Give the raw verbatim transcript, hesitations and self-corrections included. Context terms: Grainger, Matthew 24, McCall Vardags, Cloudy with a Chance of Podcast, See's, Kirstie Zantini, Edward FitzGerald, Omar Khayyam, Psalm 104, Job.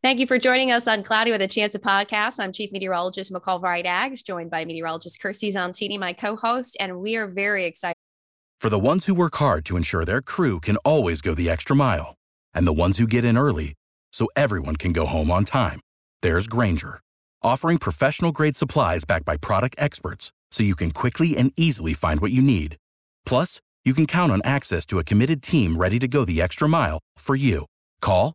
Thank you for joining us on Cloudy with a Chance of Podcast. I'm Chief Meteorologist McCall Vardags, joined by meteorologist Kirstie Zantini, my co-host, and we are very excited. For the ones who work hard to ensure their crew can always go the extra mile, and the ones who get in early so everyone can go home on time, there's Grainger, offering professional-grade supplies backed by product experts so you can quickly and easily find what you need. Plus, you can count on access to a committed team ready to go the extra mile for you. Call,